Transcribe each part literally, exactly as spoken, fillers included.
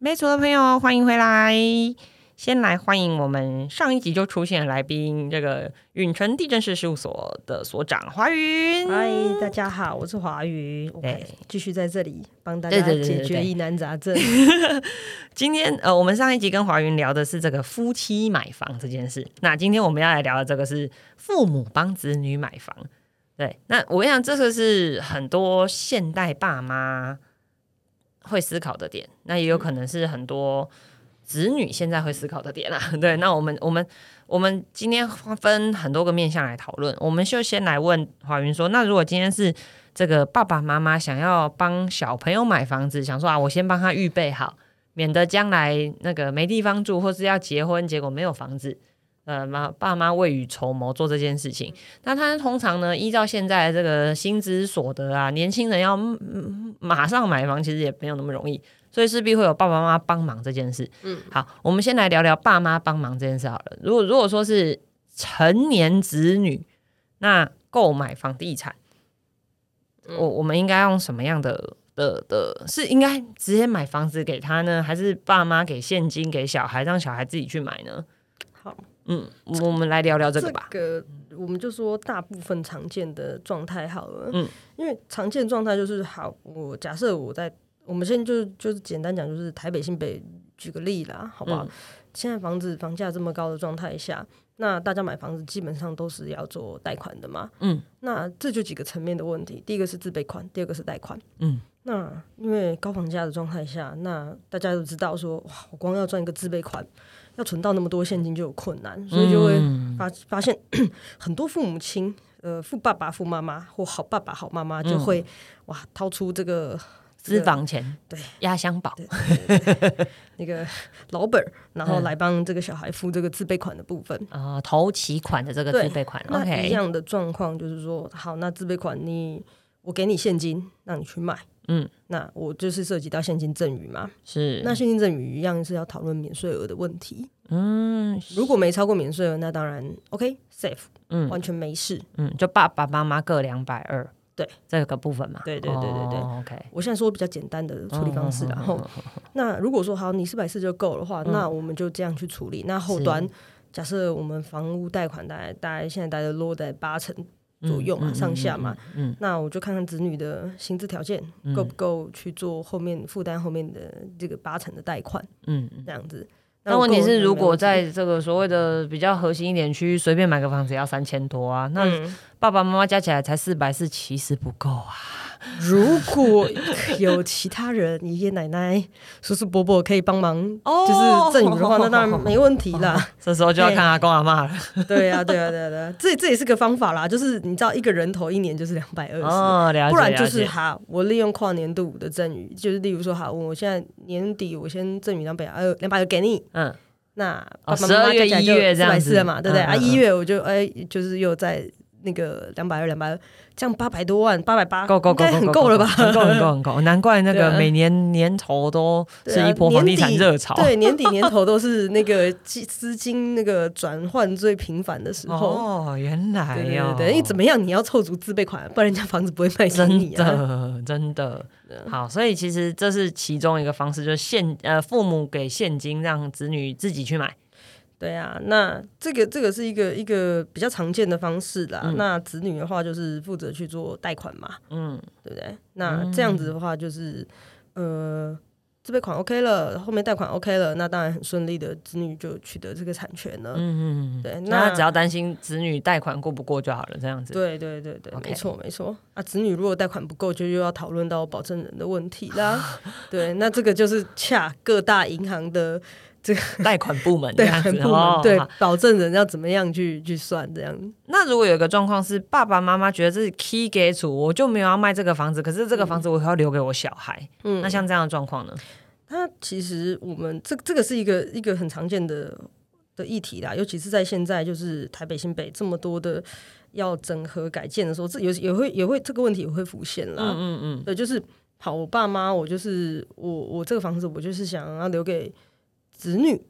没错的朋友，欢迎回来。先来欢迎我们上一集就出现的来宾，这个允城地政士事务所的所长华云。嗨，大家好，我是华云，我继续在这里帮大家解决疑难杂症。今天呃，我们上一集跟华云聊的是这个夫妻买房这件事，那今天我们要来聊的这个是父母帮子女买房。对，那我想这个是很多现代爸妈会思考的点，那也有可能是很多子女现在会思考的点啦、啊。对，那我们我们我们今天分很多个面向来讨论，我们就先来问华云说，那如果今天是这个爸爸妈妈想要帮小朋友买房子，想说啊，我先帮他预备好，免得将来那个没地方住，或是要结婚结果没有房子，呃，爸妈未雨绸缪做这件事情。那他通常呢，依照现在这个薪资所得啊，年轻人要、嗯、马上买房，其实也没有那么容易。所以势必会有爸爸妈妈帮忙这件事。嗯，好，我们先来聊聊爸妈帮忙这件事好了。如果如果说是成年子女，那购买房地产，嗯、我我们应该用什么样的的的？是应该直接买房子给他呢，还是爸妈给现金给小孩，让小孩自己去买呢？好，嗯，我们来聊聊这个吧。这个我们就说大部分常见的状态好了。嗯，因为常见状态就是好，我假设我在。我们现在就就是简单讲，就是台北新北举个例啦，好不好？嗯、现在房子房价这么高的状态下，那大家买房子基本上都是要做贷款的嘛。嗯，那这就几个层面的问题，第一个是自备款，第二个是贷款。嗯，那因为高房价的状态下，那大家都知道说，哇，我光要赚一个自备款，要存到那么多现金就有困难，所以就会发发现、嗯、很多父母亲，呃，富爸爸、富妈妈或好爸爸、好妈妈就会、嗯、哇掏出这个。私房钱，对，压箱宝，那个老本，然后来帮这个小孩付这个自备款的部分啊、嗯呃，头期款的这个自备款。那一样的状况就是说，好，那自备款你我给你现金，让你去买，嗯，那我就是涉及到现金赠与嘛，是。那现金赠与一样是要讨论免税额的问题，嗯，如果没超过免税额，那当然 OK safe， 嗯，完全没事，嗯，就爸爸妈妈各两百二。对这个部分嘛，对对对对对、oh, okay. 我现在说比较简单的处理方式，然后、oh, oh, oh, oh, oh. 那如果说好你四百四就够的话、嗯，那我们就这样去处理。那后端假设我们房屋贷款大概大概现在大概落在八成左右嘛、嗯、上下嘛、嗯嗯嗯，那我就看看子女的薪资条件、嗯、够不够去做后面负担后面的这个八成的贷款，嗯，这样子。那问题是，如果在这个所谓的比较核心一点区域，随便买个房子要三千多啊，那爸爸妈妈加起来才四百四，其实不够啊。如果有其他人爷爷奶奶、叔叔伯伯可以帮忙，哦、就是赠与的话，那当然没问题啦。哦、这时候就要看阿公阿嬤了。对啊，对啊，对啊，对啊，这这也是个方法啦。就是你知道，一个人头一年就是两百二十，不然就是哈，我利用跨年度的赠与，就是例如说，好，我现在年底我先赠与两百二，两百二给你，嗯。那十二月一月这样子嘛，对不对？嗯嗯嗯啊，一月我就哎，就是又在。那个两百二、两百二，这样八百多万、八百八，够够够，很够了吧？很够，很够，很够。难怪那个每年年头都是一波房地产热潮。对，年底年头都是那个资金那个转换最频繁的时候。哦，原来哦，对对对，因为怎么样，你要凑足自备款，不然人家房子不会卖给你啊。真的，真的。好，所以其实这是其中一个方式，就是现呃父母给现金，让子女自己去买。对啊，那这个这个是一个一个比较常见的方式啦、嗯。那子女的话就是负责去做贷款嘛，嗯，对不对？那这样子的话就是，嗯、呃，自备款 OK 了，后面贷款 OK 了，那当然很顺利的，子女就取得这个产权了。嗯嗯，对，那他只要担心子女贷款过不过就好了，这样子。对对对对， okay. 没错没错。啊，子女如果贷款不够，就又要讨论到保证人的问题啦。对，那这个就是恰各大银行的。这个贷款部门这样子，对，哦、对保证人要怎么样去去算这样。那如果有一个状况是爸爸妈妈觉得这是 key 给主，我就没有要卖这个房子，可是这个房子我要留给我小孩，嗯，那像这样的状况呢？那其实我们这这个是一个一个很常见的的议题啦，尤其是在现在就是台北新北这么多的要整合改建的时候，这有也会也会这个问题也会浮现啦。嗯嗯嗯，对，就是好，我爸妈我就是我我这个房子我就是想要留给。子女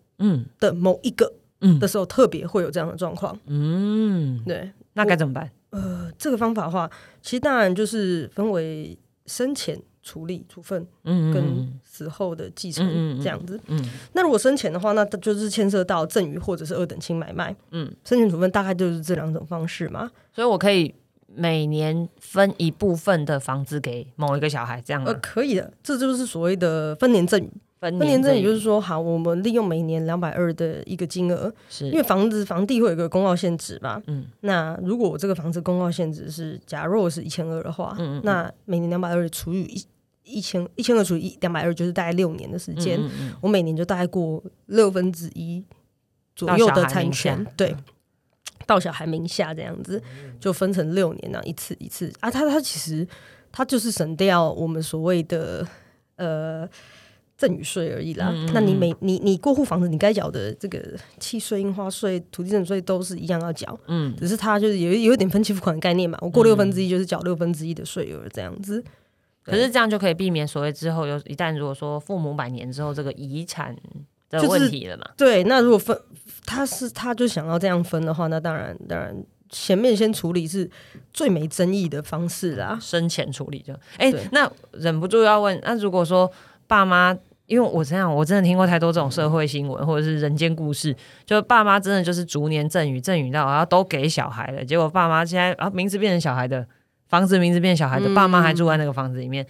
的某一个嗯、的时候特别会有这样的状况。嗯，对，那该怎么办？呃，这个方法的话，其实当然就是分为生前处理处分跟死后的继承这样子。嗯嗯嗯嗯、那如果生前的话，那就是牵涉到赠与或者是二等亲买卖。嗯，生前处分大概就是这两种方式嘛。所以我可以每年分一部分的房子给某一个小孩，这样吗？呃，可以的，这就是所谓的分年赠与。分年赠与就是说，好，我们利用每年两百二的一个金额，因为房子房地会有一个公告限值嘛。嗯，那如果我这个房子公告限值是，假若是一千二的话，嗯嗯嗯，那每年两百二除以一。一千一千二除以两百二就是大概六年的时间，嗯嗯嗯，我每年就大概过六分之一左右的产权，对，到小孩名下这样子，就分成六年啊，一次一次啊，他他其实他就是省掉我们所谓的呃赠与税而已啦。嗯嗯嗯，那你每你你过户房子，你该缴的这个契税、印花税、土地增值税都是一样要缴，嗯，只是他就是有有点分期付款的概念嘛，我过六分之一就是缴六分之一的税额这样子。可是这样就可以避免所谓之后有一旦如果说父母百年之后这个遗产的问题了嘛、就是、对，那如果分他是他就想要这样分的话，那当然当然前面先处理是最没争议的方式啦，生前处理就哎、欸，那忍不住要问，那如果说爸妈，因为我这样我真的听过太多这种社会新闻或者是人间故事，就爸妈真的就是逐年赠与赠与到然后都给小孩了，结果爸妈现在啊名字变成小孩的房子名字变小孩的，爸妈还住在那个房子里面，嗯、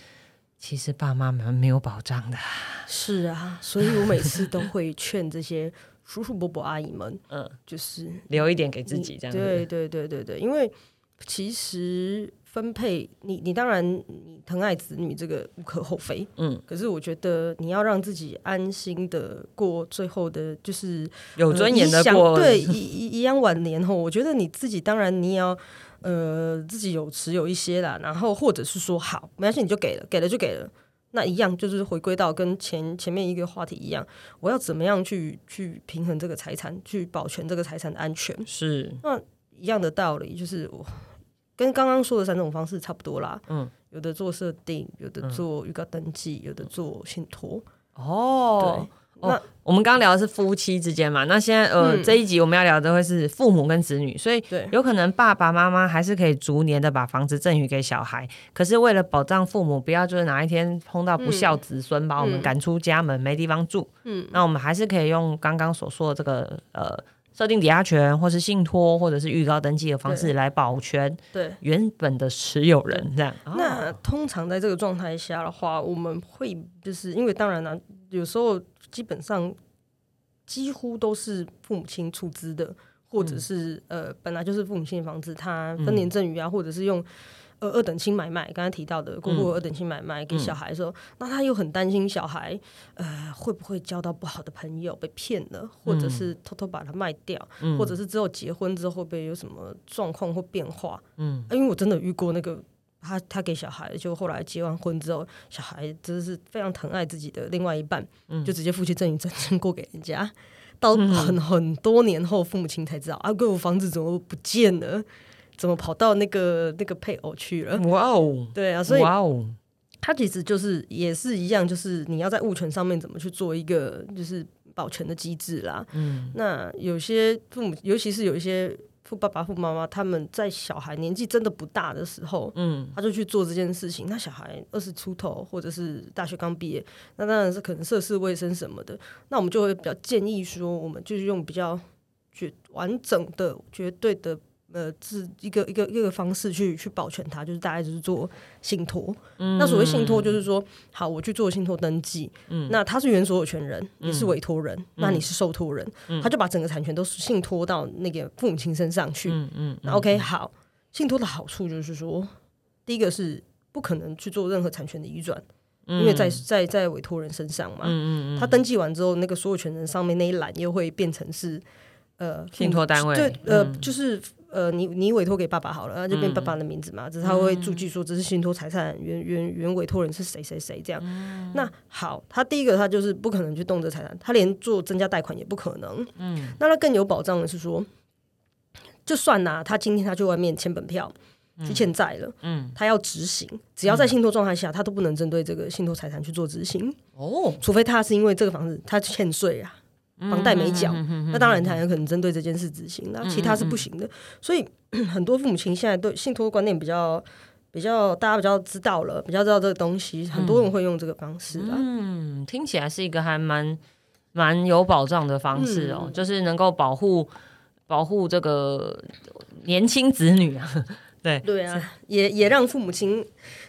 其实爸妈蛮没有保障的、啊。是啊，所以我每次都会劝这些叔叔伯伯阿姨们，嗯，就是留一点给自己这样子。对对对对对，因为其实分配你你当然你疼爱子女这个无可厚非，嗯，可是我觉得你要让自己安心的过最后的，就是有尊严的过，呃、对，颐养晚年后，我觉得你自己当然你也要。呃，自己有持有一些啦，然后或者是说好，没关系，你就给了，给了就给了，那一样就是回归到跟前前面一个话题一样，我要怎么样去去平衡这个财产，去保全这个财产的安全，是那一样的道理，就是我跟刚刚说的三种方式差不多啦，嗯，有的做设定，有的做预告登记，嗯、有的做信托，哦，对。哦、我们刚刚聊的是夫妻之间嘛，那现在呃、嗯、这一集我们要聊的会是父母跟子女，所以有可能爸爸妈妈还是可以逐年的把房子赠与给小孩，可是为了保障父母不要就是哪一天碰到不孝子孙、嗯、把我们赶出家门、嗯、没地方住，嗯，那我们还是可以用刚刚所说的这个呃设定抵押权或是信托或者是预告登记的方式来保全对原本的持有人这样、哦、那通常在这个状态下的话，我们会就是因为当然啊有时候基本上几乎都是父母亲出资的，或者是、嗯、呃本来就是父母亲的房子，他分年赠与啊、嗯，或者是用呃二等亲买卖，刚才提到的过户二等亲买卖给小孩的时候，嗯、那他又很担心小孩呃会不会交到不好的朋友被骗了，或者是偷偷把它卖掉、嗯，或者是之后结婚之后会不会有什么状况或变化？嗯、啊，因为我真的遇过那个。他他给小孩，就后来结完婚之后，小孩真是非常疼爱自己的另外一半，嗯、就直接父亲赠与证过给人家，到很、嗯、很多年后，父母亲才知道啊，我房子怎么不见了，怎么跑到那个那个配偶去了？哇哦，对啊，所以哇哦，他其实就是也是一样，就是你要在物权上面怎么去做一个就是保全的机制啦。嗯，那有些父母，尤其是有一些。父爸爸、父妈妈，他们在小孩年纪真的不大的时候，嗯，他就去做这件事情。那小孩二十出头，或者是大学刚毕业，那当然是可能涉世未深什么的。那我们就会比较建议说，我们就是用比较绝完整的、绝对的呃，是一个一个一个方式去去保全它，就是大概就是做信托。嗯、那所谓信托，就是说，好，我去做信托登记，嗯，那他是原所有权人，嗯、也是委托人、嗯，那你是受托人、嗯，他就把整个产权都信托到那个父母亲身上去。嗯嗯。那 OK， 好，信托的好处就是说，第一个是不可能去做任何产权的移转。因为在在在委托人身上嘛，嗯嗯嗯，他登记完之后，那个所有权人上面那一栏又会变成是呃信托单位，对，呃、嗯、就是。呃，你你委托给爸爸好了，那就变爸爸的名字嘛。嗯、只是他会注记说这是信托财产原原原委托人是谁谁谁这样、嗯。那好，他第一个他就是不可能去动这财产，他连做增加贷款也不可能。嗯，那他更有保障的是说，就算呐、啊，他今天他去外面签本票去欠债了，嗯，他要执行，只要在信托状态下，他都不能针对这个信托财产去做执行哦，除非他是因为这个房子他欠税啊。房贷没缴，那当然他有可能针对这件事执行，那其他是不行的。所以很多父母亲现在对信托观念比较比较大家比较知道了，比较知道这个东西，很多人会用这个方式啦。嗯，听起来是一个还蛮蛮有保障的方式哦，嗯、就是能够保护保护这个年轻子女啊。对对啊，也也让父母亲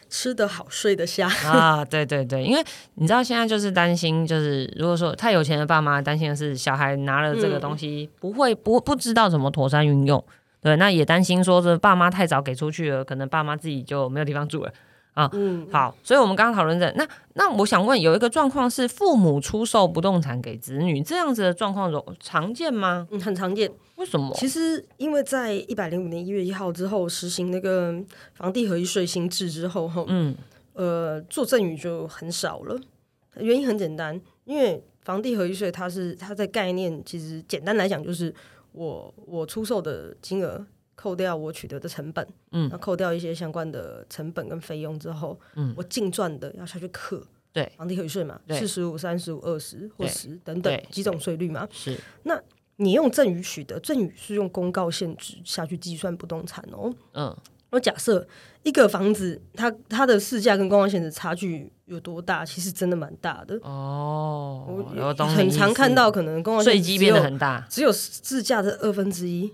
吃得好睡得下啊。对对对，因为你知道现在就是担心，就是如果说太有钱的爸妈担心的是小孩拿了这个东西、嗯、不会不不知道怎么妥善运用。对，那也担心说这爸妈太早给出去了，可能爸妈自己就没有地方住了啊、嗯。好，所以我们刚刚讨论的那那我想问，有一个状况是父母出售不动产给子女，这样子的状况常见吗？嗯，很常见。为什么？其实因为在一百零五年一月一号之后实行那个房地合一税新制之后，嗯，呃，做赠与就很少了。原因很简单，因为房地合一税它是它在概念其实简单来讲就是。我我出售的金额扣掉我取得的成本，嗯，扣掉一些相关的成本跟费用之后，嗯，我净赚的要下去课，对，房地合一税嘛，四十五、三十五、二十或十等等几种税率嘛，是。那你用赠与取得，赠与是用公告限值下去计算不动产哦，嗯，我假设一个房子它它的市价跟公告限值差距有多大？其实真的蛮大的哦。我很常看到，可能公告税基变得很大，只有市价的二分之一，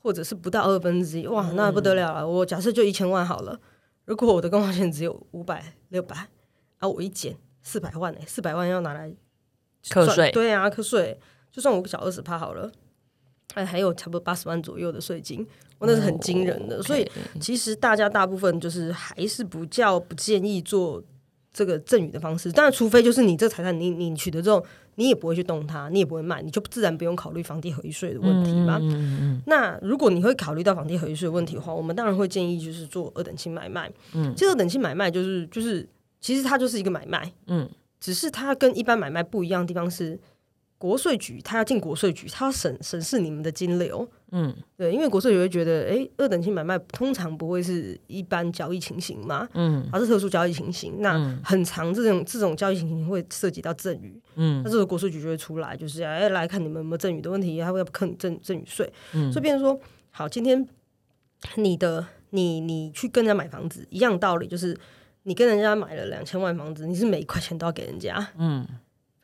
或者是不到二分之一。哇，那不得了了！嗯、我假设就一千万好了，如果我的公告限值只有五百、六百，啊，我一减四百万、欸，哎，四百万要拿来课税，对啊，课税，就算我缴二十趴好了，哎，还有差不多八十万左右的税金。那是很惊人的、哦 okay, 所以其实大家大部分就是还是比较不建议做这个赠与的方式，当然除非就是你这财产 你, 你取得之后你也不会去动它，你也不会卖，你就自然不用考虑房地合一税的问题嘛、嗯嗯嗯、那如果你会考虑到房地合一税的问题的话，我们当然会建议就是做二等亲买卖、嗯、其实二等亲买卖就是就是其实它就是一个买卖、嗯、只是它跟一般买卖不一样的地方是国税局，他要进国税局，他要审审视你们的金流，嗯，对，因为国税局会觉得，哎，二等亲买卖通常不会是一般交易情形嘛，嗯，它是特殊交易情形，那很常这种这种交易情形会涉及到赠与，嗯，那这个国税局就会出来，就是哎来看你们有没有赠与的问题，他会要扣你赠赠与税，嗯，所以变成说，好，今天你的你你去跟人家买房子一样道理，就是你跟人家买了两千万房子，你是每一块钱都要给人家，嗯。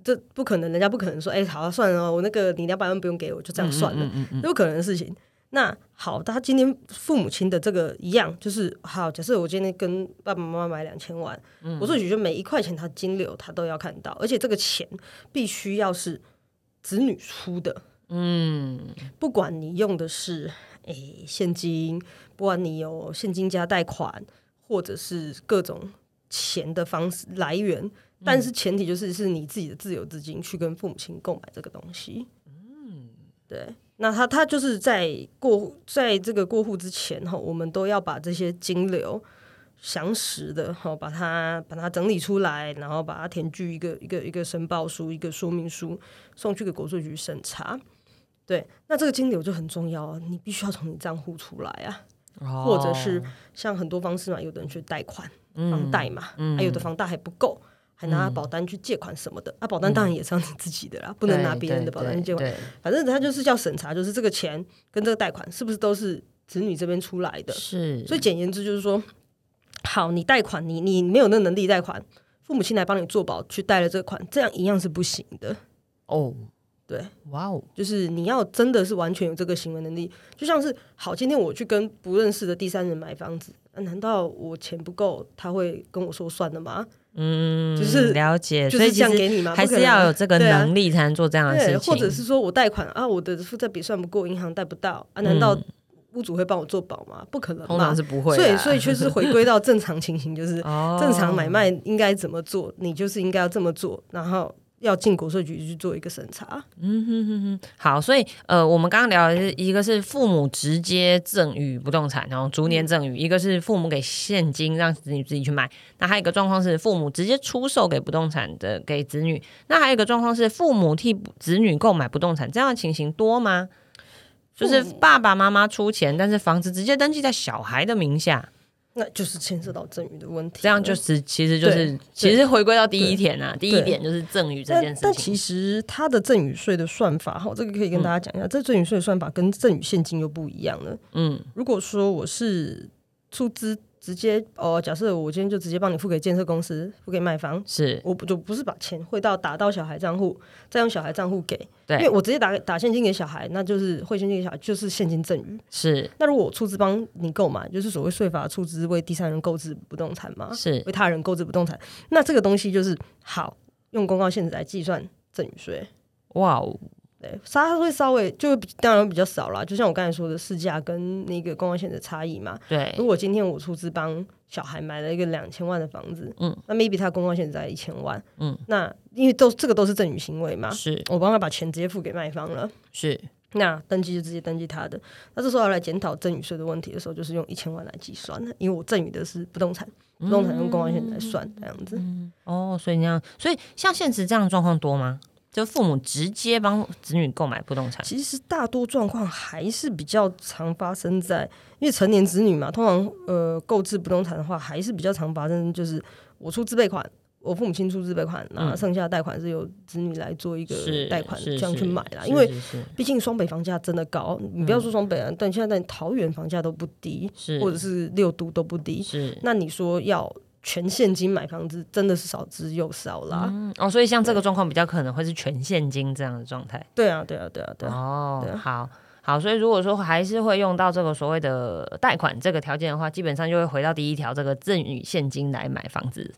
这不可能，人家不可能说哎、欸，好、啊、算了、哦、我那个你两百万不用给我就这样算了，嗯嗯嗯嗯，这不可能的事情。那好，他今天父母亲的这个一样就是好，假设我今天跟爸爸妈妈买两千万，我说觉得每一块钱他金流他都要看到，而且这个钱必须要是子女出的，嗯，不管你用的是、欸、现金，不管你有现金加贷款或者是各种钱的方式来源，但是前提就是是你自己的自有资金去跟父母亲购买这个东西，嗯，对。那他他就是在过在这个过户之前哈，我们都要把这些金流详实的哈，把它把它整理出来，然后把它填具一个一个一个申报书、一个说明书，送去给国税局审查。对，那这个金流就很重要啊，你必须要从你账户出来啊，哦、或者是像很多方式嘛，有的人去贷款、嗯、房贷嘛，嗯啊、有的房贷还不够。还拿保单去借款什么的、嗯、啊，保单当然也是要你自己的啦、嗯、不能拿别人的保单去借款，反正他就是要审查，就是这个钱跟这个贷款是不是都是子女这边出来的，是。所以简言之就是说，好，你贷款你你没有那能力贷款，父母亲来帮你做保去贷了这款，这样一样是不行的哦。对，哇哦，就是你要真的是完全有这个行为能力，就像是好，今天我去跟不认识的第三人买房子、啊、难道我钱不够他会跟我说算了吗？嗯，就是了解，就是这样给你嘛，还是要有这个能力才能做这样的事情。啊、或者是说我贷款啊，我的负债比算不过，银行贷不到啊，难道屋主会帮我做保吗？不可能嘛，通常是不会。所以，所以确实回归到正常情形，就是正常买卖应该怎么做，你就是应该要这么做，然后要进国税局去做一个审查。嗯哼哼哼，好，所以呃，我们刚刚聊的是一个是父母直接赠与不动产，然后逐年赠与；一个是父母给现金让子女自己去买。那还有一个状况是父母直接出售给不动产的给子女。那还有一个状况是父母替子女购买不动产，这样的情形多吗？就是爸爸妈妈出钱，但是房子直接登记在小孩的名下。那就是牵涉到赠与的问题。这样就是其实就是其实回归到第一点啊，第一点就是赠与这件事情。但, 但其实它的赠与税的算法，这个可以跟大家讲一下，嗯、这赠与税的算法跟赠与现金又不一样了。嗯，如果说我是出资直接哦，假设我今天就直接帮你付给建设公司，付给卖方，是我就不是把钱汇到打到小孩账户，再用小孩账户给，因为我直接 打, 打现金给小孩，那就是汇现金给小孩，就是现金赠与。是，那如果我出资帮你购买，就是所谓税法出资为第三人购置不动产嘛，是为他人购置不动产，那这个东西就是好用公告限制来计算赠与税。哇哦！对，它会稍微就当然比较少啦，就像我刚才说的市价跟那个公告限制的差异嘛。对，如果今天我出资帮小孩买了一个两千万的房子，嗯，那 maybe 他公告限制在一千万，嗯，那因为都这个都是赠与行为嘛，是我帮他把钱直接付给卖方了，是那登记就直接登记他的。那这时候要来检讨赠与税的问题的时候，就是用一千万来计算，因为我赠与的是不动产，不动产用公告限制来算这样子。嗯嗯、哦，所以那样，所以像现实这样的状况多吗？就父母直接帮子女购买不动产，其实大多状况还是比较常发生在，因为成年子女嘛，通常呃购置不动产的话，还是比较常发生，就是我出自备款，我父母亲出自备款，然后剩下的贷款是由子女来做一个贷款，这样去买啦。因为毕竟双北房价真的高，你不要说双北啊，但现在桃园房价都不低，或者是六都都不低，那你说要全现金买房子真的是少之又少啦。嗯、哦，所以像这个状况比较可能会是全现金这样的状态。对啊，对啊，对啊，对啊。哦，对啊，好好，所以如果说还是会用到这个所谓的贷款这个条件的话，基本上就会回到第一条，这个赠与现金来买房子。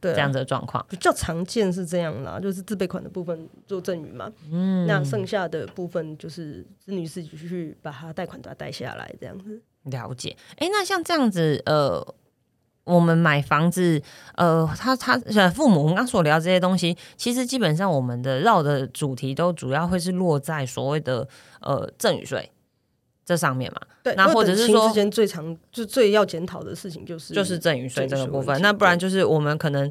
对啊，这样子的状况比较常见是这样啦，就是自备款的部分做赠与嘛，嗯，那剩下的部分就是子女自己去把它贷款把它贷下来这样子。了解。哎，那像这样子，呃。我们买房子，呃，他他父母，我们刚所聊这些东西，其实基本上我们的绕的主题都主要会是落在所谓的呃赠与税这上面嘛。对，那或者是说之间最常就最要检讨的事情就是就是赠与税这个部分。那不然就是我们可能，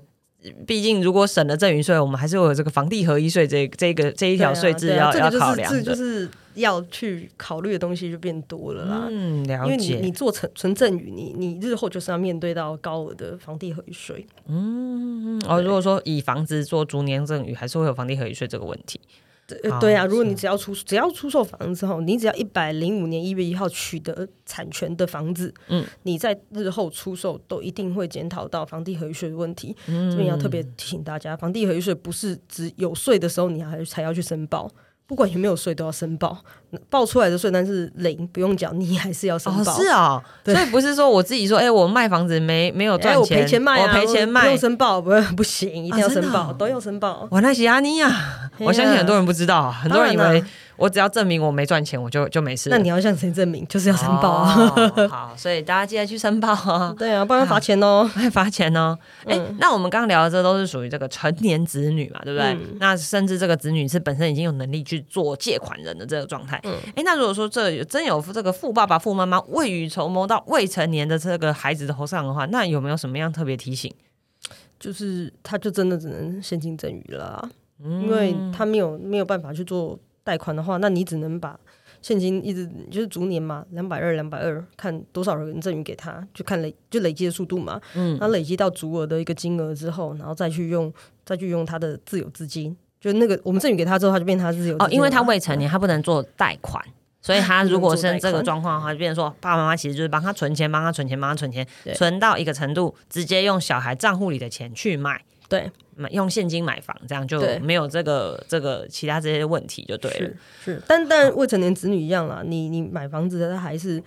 毕竟如果省了赠与税，我们还是会有这个房地合一税这这个这一条税制要、啊啊、要考量的。这个就是要去考虑的东西就变多了啦，嗯，了解。因为 你, 你做纯赠与，你你日后就是要面对到高额的房地合一税。嗯，哦，如果说以房子做逐年赠与，还是会有房地合一税这个问题。对，对啊，如果你只要出只要出售房子后，你只要一百零五年一月一号取得产权的房子，嗯，你在日后出售都一定会检讨到房地合一税的问题。嗯，这边要特别提醒大家，房地合一税不是只有税的时候你还才要去申报。不管有没有税都要申报，报出来的税单是零，不用讲，你还是要申报。哦，是啊，哦，所以不是说我自己说，哎、欸，我卖房子没没有赚钱，欸，我赔钱卖、啊，我赔钱卖，不用申报，不不行，一定要申报，啊哦、都要申报。瓦纳西亚尼亚，我相信很多人不知道，很多人以为我只要证明我没赚钱，我就就没事了。那你要向谁证明？就是要申报啊！哦、好，所以大家记得去申报啊！对啊，不然罚钱哦，会罚钱哦。哎、嗯欸，那我们刚刚聊的这都是属于这个成年子女嘛，对不对？嗯、那甚至这个子女是本身已经有能力去做借款人的这个状态。哎、嗯欸，那如果说这真有这个富爸爸、富妈妈未雨绸缪到未成年的这个孩子头上的话，那有没有什么样特别提醒？就是他就真的只能现金赠与了，嗯，因为他没有没有办法去做贷款的话，那你只能把现金一直就是逐年嘛，两百二、两百二，看多少人赠予给他，就看累就累积的速度嘛。嗯，然后累积到足额的一个金额之后，然后再去用再去用他的自有资金，就那个我们赠予给他之后，他就变他自有资金。哦，因为他未成年，他不能做贷款。所以他如果是这个状况的话，就变成说爸爸妈妈其实就是帮他存钱，帮他存钱，帮他存钱，存到一个程度，直接用小孩账户里的钱去买，对，用现金买房，这样就没有这个这个其他这些问题就对了。是，是，但但未成年子女一样啦，你你买房子，他还是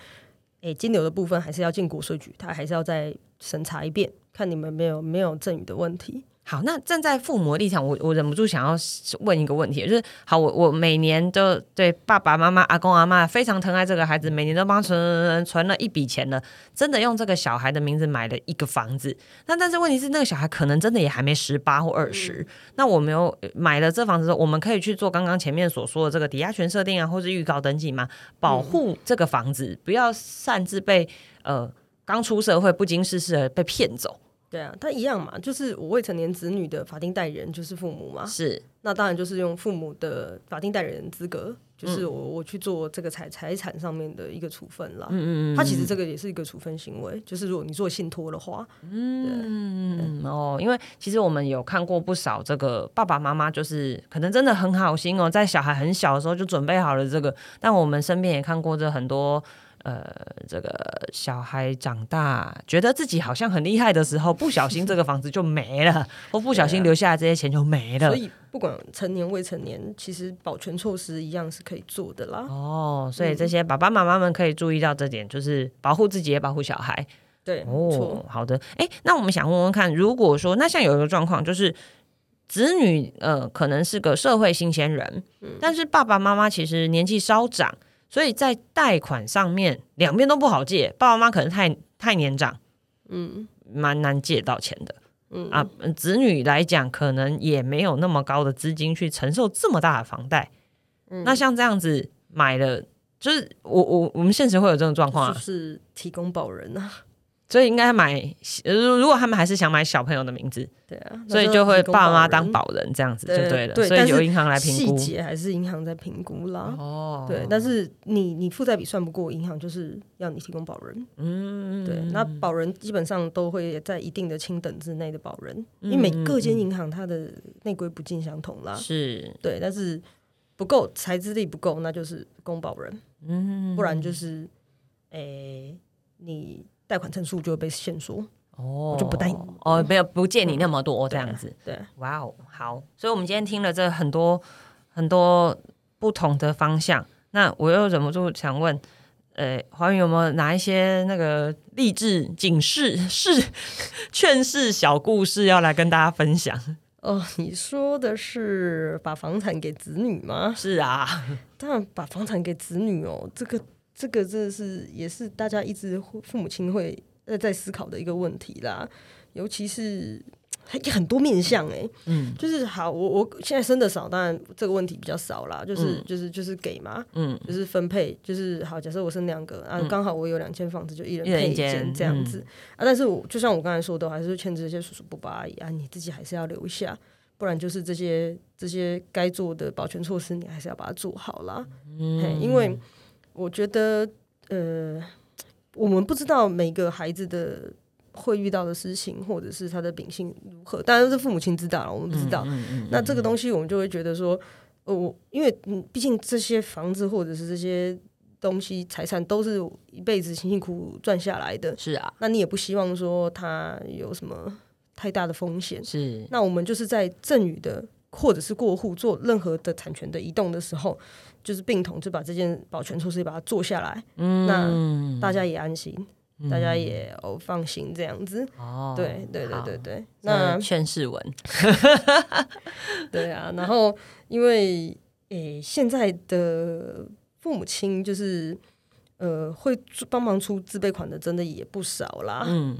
诶金流的部分还是要进国税局，他还是要再审查一遍，看你们没有没有赠与的问题。好，那站在父母的立场，我我忍不住想要问一个问题，就是好，我我每年都对爸爸妈妈、阿公阿嬷非常疼爱这个孩子，每年都帮他存存了一笔钱了，真的用这个小孩的名字买了一个房子。那但是问题是，那个小孩可能真的也还没十八或二十、嗯。那我没有买了这房子之后，我们可以去做刚刚前面所说的这个抵押权设定啊，或是预告登记嘛，保护这个房子，不要擅自被呃刚出社会不经世事而被骗走。对啊，他一样嘛，就是我未成年子女的法定代理人就是父母嘛，是，那当然就是用父母的法定代理人资格，就是我、嗯、我去做这个财财产上面的一个处分啦，嗯嗯，他其实这个也是一个处分行为，就是如果你做信托的话，嗯哦，因为其实我们有看过不少这个爸爸妈妈，就是可能真的很好心哦，在小孩很小的时候就准备好了这个，但我们身边也看过这很多。呃，这个小孩长大觉得自己好像很厉害的时候，不小心这个房子就没了或不小心留下来这些钱就没了、啊、所以不管成年未成年，其实保全措施一样是可以做的啦。哦，所以这些爸爸妈妈们可以注意到这点、嗯、就是保护自己也保护小孩。对哦，好的。哎，那我们想问问看，如果说那像有一个状况就是子女呃可能是个社会新鲜人、嗯、但是爸爸妈妈其实年纪稍长，所以在贷款上面两边都不好借，爸爸妈妈可能太太年长，嗯，蛮难借到钱的、嗯啊、子女来讲可能也没有那么高的资金去承受这么大的房贷、嗯、那像这样子买了，就是我我我们现实会有这种状况、啊、就是提供保人啊，所以应该买，如果他们还是想买小朋友的名字，对啊，所以就会爸妈当保人这样子就对了，对对，所以由银行来评估，细节还是银行在评估啦。哦，对，但是你你负债比算不过银行，就是要你提供保人。嗯，对，那保人基本上都会在一定的清等之内的保人，嗯、因为每各间银行它的内规不尽相同啦。是，对，但是不够财资力不够，那就是公保人。嗯，不然就是，诶，你。贷款成数就会被限缩、哦、我就不贷你哦，没有不借你那么多、嗯、这样子。对，哇哦， wow, 好，所以我们今天听了这很多很多不同的方向，那我又忍不住想问，呃，华云有没有哪一些那个励志警示是劝世小故事要来跟大家分享？哦，你说的是把房产给子女吗？是啊，当然把房产给子女哦，这个。这个真的是也是大家一直父母亲会在思考的一个问题啦，尤其是很多面向哎、欸，嗯，就是好，我我现在生的少，当然这个问题比较少啦，就是、嗯、就是就是给嘛，嗯，就是分配，就是好，假设我生两个啊，刚、嗯、好我有两间房子，就一人配一间这样子、嗯、啊，但是我就像我刚才说的，还是牵制这些叔叔伯伯阿姨啊，你自己还是要留下。不然就是这些这些该做的保全措施，你还是要把它做好啦，嗯，因为。我觉得呃，我们不知道每个孩子的会遇到的事情或者是他的秉性如何，当然是父母亲知道了，我们不知道、嗯嗯嗯、那这个东西我们就会觉得说、呃、我因为毕竟这些房子或者是这些东西财产都是一辈子辛辛苦苦赚下来的，是啊，那你也不希望说他有什么太大的风险，是，那我们就是在赠与的或者是过户做任何的产权的移动的时候，就是并同就把这件保全措施把它做下来、嗯、那大家也安心、嗯、大家也、哦、放心这样子、哦、对对对对对，那劝世文对啊，然后因为、欸、现在的父母亲就是呃会帮忙出自备款的真的也不少啦，嗯，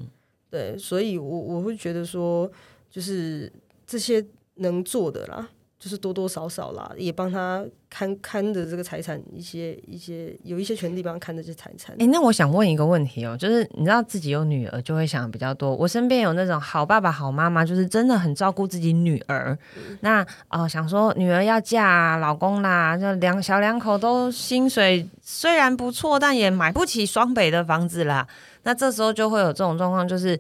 对，所以我我会觉得说就是这些能做的啦，就是多多少少啦，也帮他看看的这个财产一些一些有一些权利帮他看的这些财产。哎、欸，那我想问一个问题哦，就是你知道自己有女儿就会想比较多，我身边有那种好爸爸好妈妈，就是真的很照顾自己女儿。嗯、那哦、呃，想说女儿要嫁、啊、老公啦，就两小两口都薪水虽然不错，但也买不起双北的房子啦。那这时候就会有这种状况，就是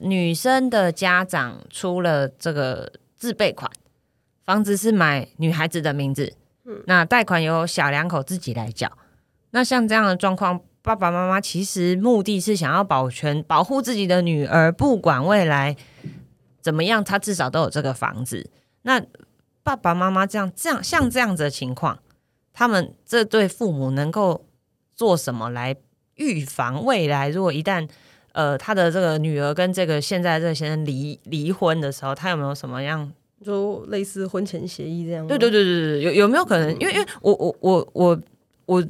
女生的家长出了这个。自备款房子是买女孩子的名字、嗯、那贷款由小两口自己来缴，那像这样的状况，爸爸妈妈其实目的是想要保全保护自己的女儿，不管未来怎么样她至少都有这个房子，那爸爸妈妈这样这样像这样子的情况，他们这对父母能够做什么来预防未来如果一旦呃，他的这个女儿跟这个现在这个先生离离婚的时候，他有没有什么样就类似婚前协议这样？对对对对对，有有没有可能？因为因为我我我我我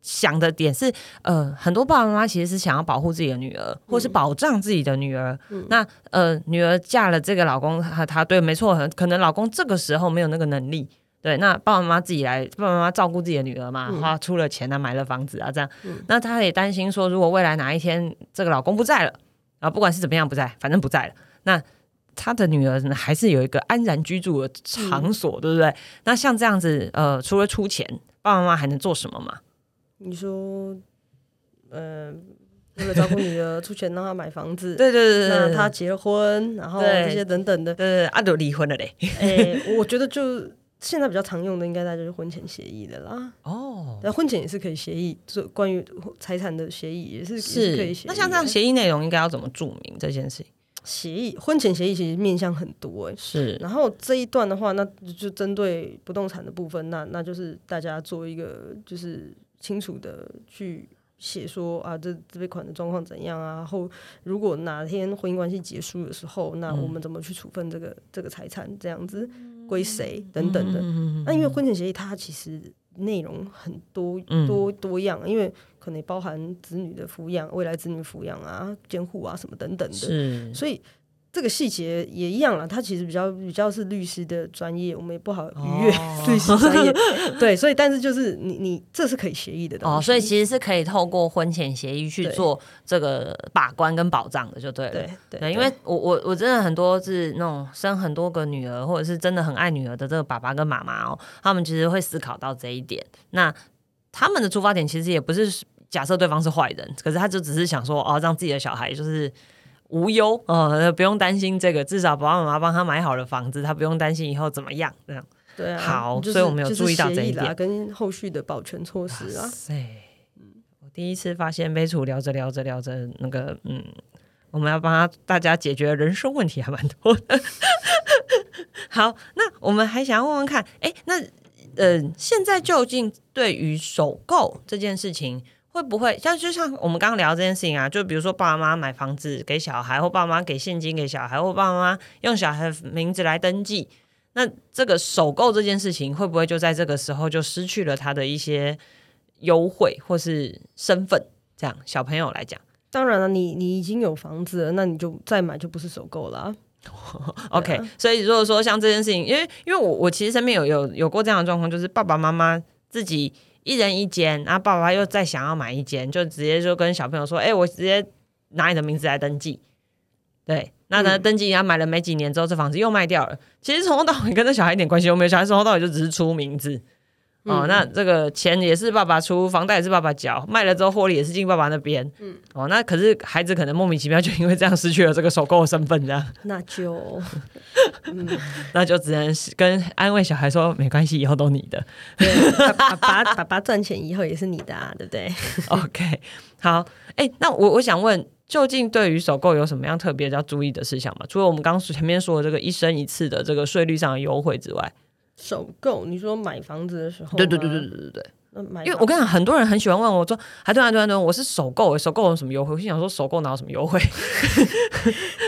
想的点是，呃，很多爸爸妈妈其实是想要保护自己的女儿，或是保障自己的女儿。嗯、那呃，女儿嫁了这个老公，他他对，没错，可能老公这个时候没有那个能力。对，那爸爸妈妈自己来，爸爸妈妈照顾自己的女儿嘛，花、嗯、出了钱啊，买了房子啊，这样。嗯、那她也担心说，如果未来哪一天这个老公不在了啊，不管是怎么样不在，反正不在了，那他的女儿还是有一个安然居住的场所、嗯、对不对？那像这样子呃，除了出钱，爸爸妈妈还能做什么吗？你说呃为了照顾女儿出钱让她买房子，对对对，那她结婚，然后这些等等的，对对啊，都离婚了嘞。哎，我觉得就现在比较常用的，应该大家就是婚前协议的啦。哦，但婚前也是可以协议，关于财产的协议也是也是可以协议。那像这样协议内容应该要怎么注明这件事情？协议婚前协议其实面向很多、欸、是。然后这一段的话，那就针对不动产的部分，那那就是大家做一个就是清楚的去。写说啊，这这笔款的状况怎样啊？然后如果哪天婚姻关系结束的时候，那我们怎么去处分这个、嗯、这个财产？这样子归谁等等的？那、嗯啊、因为婚前协议它其实内容很多多多样，因为可能包含子女的抚养、未来子女抚养啊、监护啊什么等等的，所以。这个细节也一样啦，它其实比较比较是律师的专业，我们也不好逾越、哦、律师专业。对，所以但是就是你你这是可以协议的东西、哦、所以其实是可以透过婚前协议去做这个把关跟保障的，就对了。对 对, 对，因为我我我真的很多是那种生很多个女儿，或者是真的很爱女儿的这个爸爸跟妈妈哦，他们其实会思考到这一点。那他们的出发点其实也不是假设对方是坏人，可是他就只是想说哦，让自己的小孩就是。无忧、呃、不用担心这个，至少爸爸妈妈帮他买好了房子，他不用担心以后怎么样。这样对啊，好、就是，所以我们有注意到这一点，就是协议啦，跟后续的保全措施啊。我第一次发现杯楚聊着聊着聊着，那个嗯，我们要帮他大家解决人生问题还蛮多的。好，那我们还想问问看，哎，那呃，现在究竟对于首购这件事情？会不会像就像我们刚刚聊这件事情啊，就比如说爸妈买房子给小孩，或爸妈给现金给小孩，或爸妈用小孩的名字来登记，那这个首购这件事情会不会就在这个时候就失去了他的一些优惠或是身份？这样小朋友来讲，当然了，你你已经有房子了，那你就再买就不是首购了、啊。OK， 所以如果说像这件事情，因为因为我我其实身边有有有过这样的状况，就是爸爸妈妈自己。一人一间，然后爸爸又再想要买一间，就直接就跟小朋友说：“哎、欸，我直接拿你的名字来登记。”对，那他登记，然后买了没几年之后，这房子又卖掉了。其实从头到尾跟这小孩一点关系都没有，小孩从头到尾就只是出名字。哦、嗯，那这个钱也是爸爸出，房贷也是爸爸缴，卖了之后获利也是进爸爸那边。嗯，哦，那可是孩子可能莫名其妙就因为这样失去了这个首购的身份，这样那就，嗯、那就只能跟安慰小孩说没关系，以后都你的。对，爸爸爸爸赚钱以后也是你的啊，对不对？OK， 好，哎、欸，那我我想问，究竟对于首购有什么样特别要注意的事项吗？除了我们刚刚前面说的这个一生一次的这个税率上的优惠之外。首购，你说买房子的时候，对对对对对对对。因为我跟你讲，很多人很喜欢问我说：“还对还对还对，我是首购、欸，首购有什么优惠？”我心想说：“首购哪有什么优惠？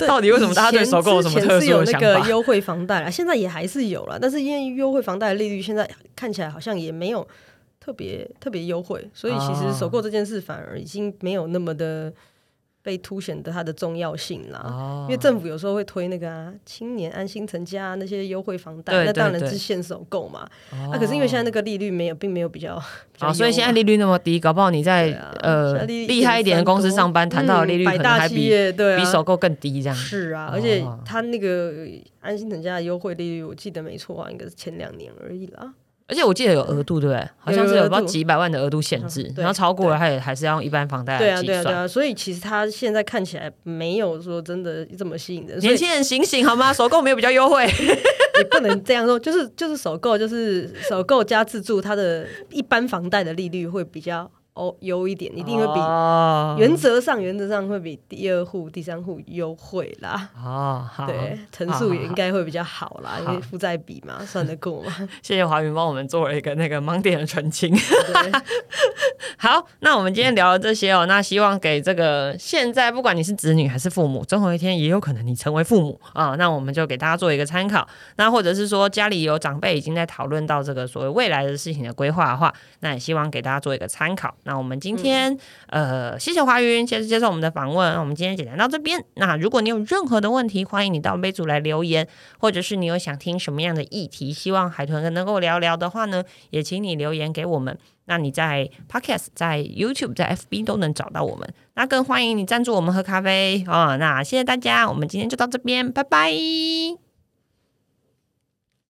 到底为什么大家对首购有什么特殊的想法？”有那个优惠房贷啦，现在也还是有啦，但是因为优惠房贷的利率现在看起来好像也没有特别特别优惠，所以其实首购这件事反而已经没有那么的。被凸显的它的重要性啦、哦，因为政府有时候会推那个啊青年安心成家、啊、那些优惠房贷，那当然是限首购嘛。那、哦啊、可是因为现在那个利率没有，并没有比较，比较啊、所以现在利率那么低，搞不好你在、啊、呃厉害一点的公司上班，谈到的利率可能还比、嗯对啊、比首购更低这样。是啊，而且它那个安心成家的优惠利率，我记得没错啊，应该是前两年而已啦。而且我记得有额度，对不对？好像是有不知道几百万的额度限制，然后超过了，它也还是要用一般房贷来计算。对啊，对啊，对啊。所以其实它现在看起来没有说真的这么吸引人。年轻人醒醒好吗？首购没有比较优惠，也不能这样说。就是就是首购，就是首购加自住，它的一般房贷的利率会比较优一点，一定会比、哦、原则上原则上会比第二户、第三户优惠啦。哦，好，对，成数也应该会比较好啦，好好因为负债比嘛，算得过嘛。谢谢华云帮我们做了一个那个盲点的澄清。好，那我们今天聊了这些哦，那希望给这个现在不管你是子女还是父母，总有一天也有可能你成为父母啊、嗯，那我们就给大家做一个参考。那或者是说家里有长辈已经在讨论到这个所谓未来的事情的规划的话，那也希望给大家做一个参考。那我们今天、嗯、呃，谢谢华云先接受我们的访问，我们今天简单到这边。那如果你有任何的问题，欢迎你到杯组来留言，或者是你有想听什么样的议题，希望海豚能够聊聊的话呢，也请你留言给我们。那你在 Podcast 在 YouTube 在 F B 都能找到我们，那更欢迎你赞助我们喝咖啡、哦、那谢谢大家，我们今天就到这边，拜拜。